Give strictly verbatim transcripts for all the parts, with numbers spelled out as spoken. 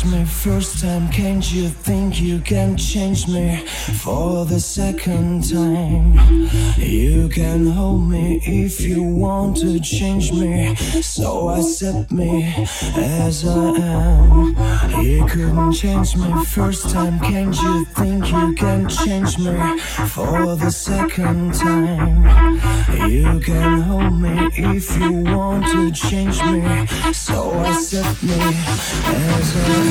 kiss me first time, can't you think you can change me for the second time? You can hold me if you want to change me, so accept me as I am. You couldn't change me first time, can't you think you can change me for the second time? You can hold me if you want to change me, so accept me as I am.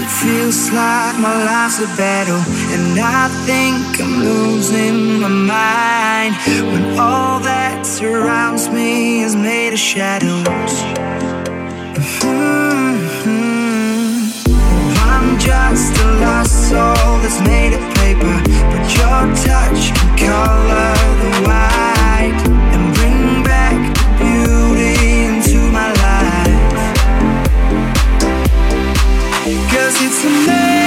Sometimes it feels like my life's a battle, and I think I'm losing my mind when all that surrounds me is made of shadows. Mm-hmm. I'm just a lost soul that's made of paper, but your touch can color the white and bring back beauty into my life. Cause it's amazing.